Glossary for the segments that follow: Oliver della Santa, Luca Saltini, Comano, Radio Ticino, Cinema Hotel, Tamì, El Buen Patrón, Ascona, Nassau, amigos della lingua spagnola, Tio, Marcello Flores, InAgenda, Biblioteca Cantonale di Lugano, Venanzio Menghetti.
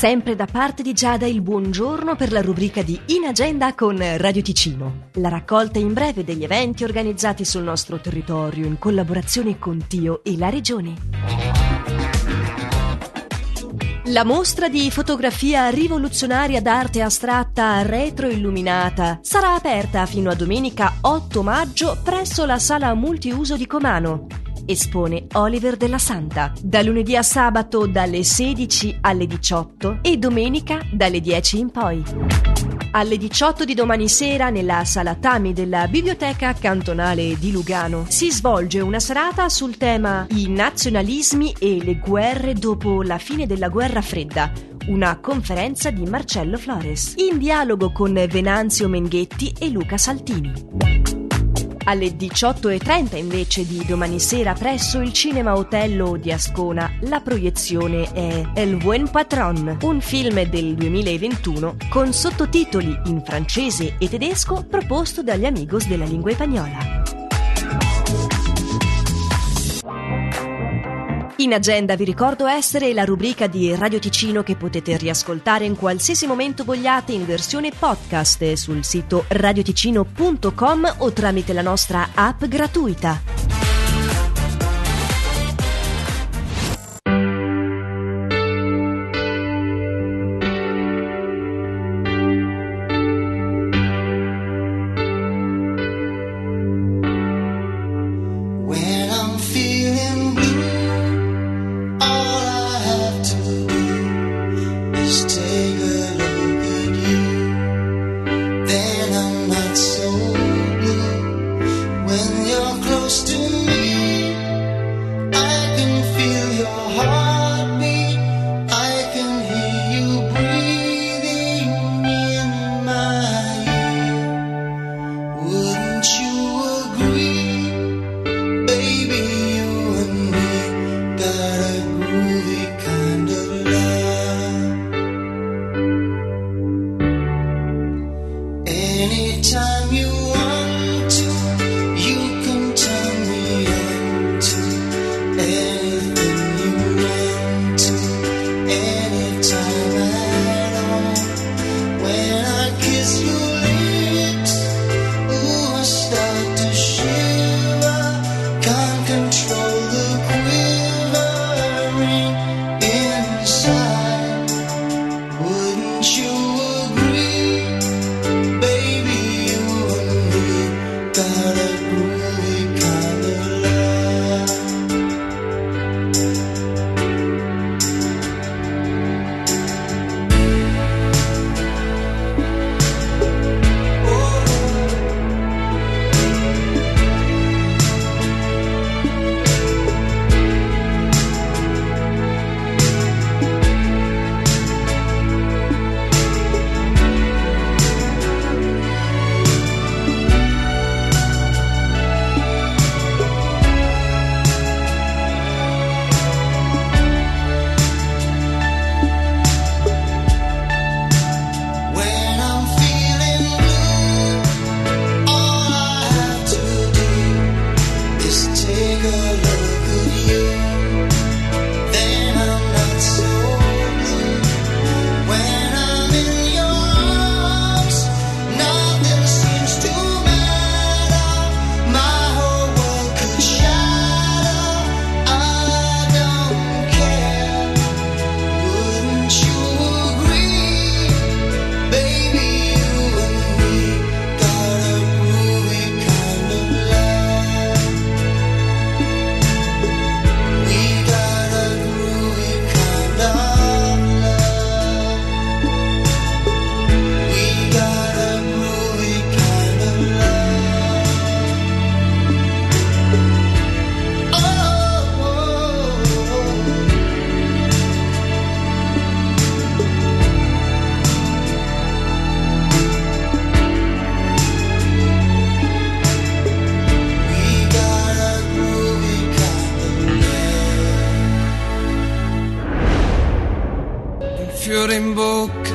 Sempre da parte di Giada il buongiorno per la rubrica di In Agenda con Radio Ticino. La raccolta in breve degli eventi organizzati sul nostro territorio in collaborazione con Tio e la Regione. La mostra di fotografia rivoluzionaria d'arte astratta retroilluminata sarà aperta fino a domenica 8 maggio presso la sala multiuso di Comano. Espone Oliver della Santa, da lunedì a sabato dalle 16 alle 18 e domenica dalle 10 in poi. Alle 18 di domani sera, nella sala Tamì della Biblioteca Cantonale di Lugano, si svolge una serata sul tema I nazionalismi e le guerre dopo la fine della Guerra Fredda, una conferenza di Marcello Flores, in dialogo con Venanzio Menghetti e Luca Saltini. Alle 18.30 invece di domani sera presso il Cinema Hotel di Ascona la proiezione è El Buen Patrón, un film del 2021 con sottotitoli in francese e tedesco proposto dagli amigos della lingua spagnola. In Agenda vi ricordo essere la rubrica di Radio Ticino che potete riascoltare in qualsiasi momento vogliate in versione podcast sul sito radioticino.com o tramite la nostra app gratuita. Anytime you want to, you can turn me on to anything you want to, anytime at all. When I kiss your lips, ooh, I start to shiver, can't control the quivering inside. Wouldn't you agree? Fiore in bocca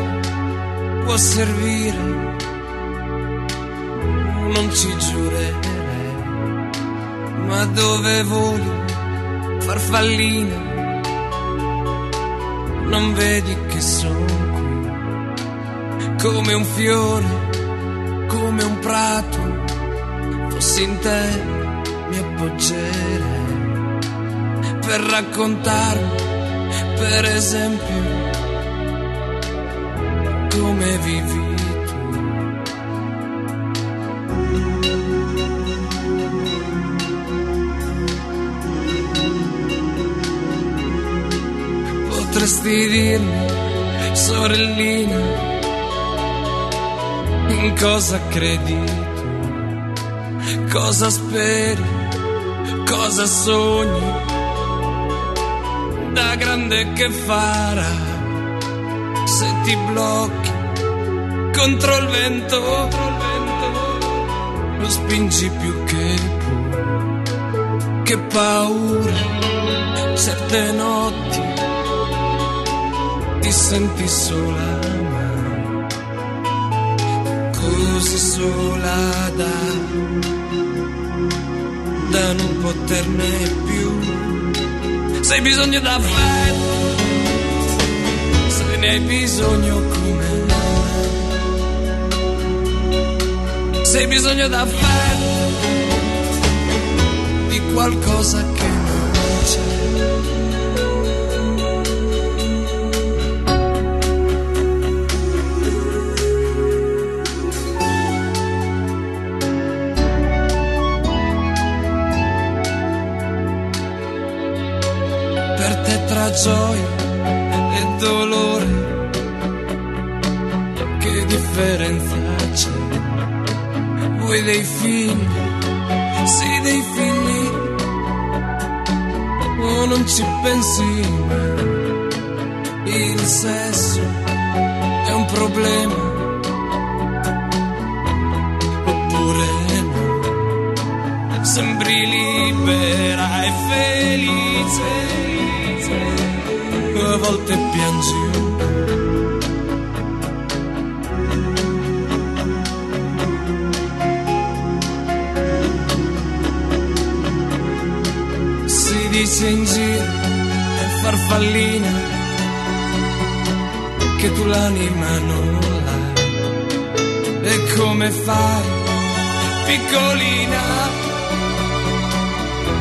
può servire, non ci giurerei, ma dove voglio farfallina, non vedi che sono qui, come un fiore, come un prato, fossi in te mi appoggerei per raccontarmi, per esempio, come vivi. Potresti dirmi, sorellina, in cosa credi tu? Cosa speri? Cosa sogni? Da grande che farai se ti blocchi contro il vento? Lo spingi più che puoi. Che paura, certe notti ti senti sola, ma così sola da non poterne più. Se hai bisogno d'affetto, se ne hai bisogno come me. Se hai bisogno d'affetto, di qualcosa che non c'è. Gioia e dolore, che differenza c'è? Vuoi dei figli? Sì, dei figli. O non ci pensi mai? Il sesso è un problema, oppure no? Sembri libera e felice, a volte piangi. Si dice in giro è farfallina che tu l'anima non l'hai. E come fai, piccolina,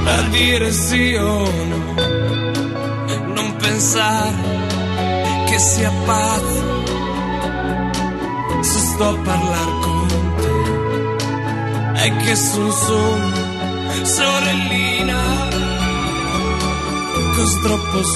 a dire sì o no? Pensare che sia pazzo se sto a parlare con te, è che sono solo, sorellina, con troppo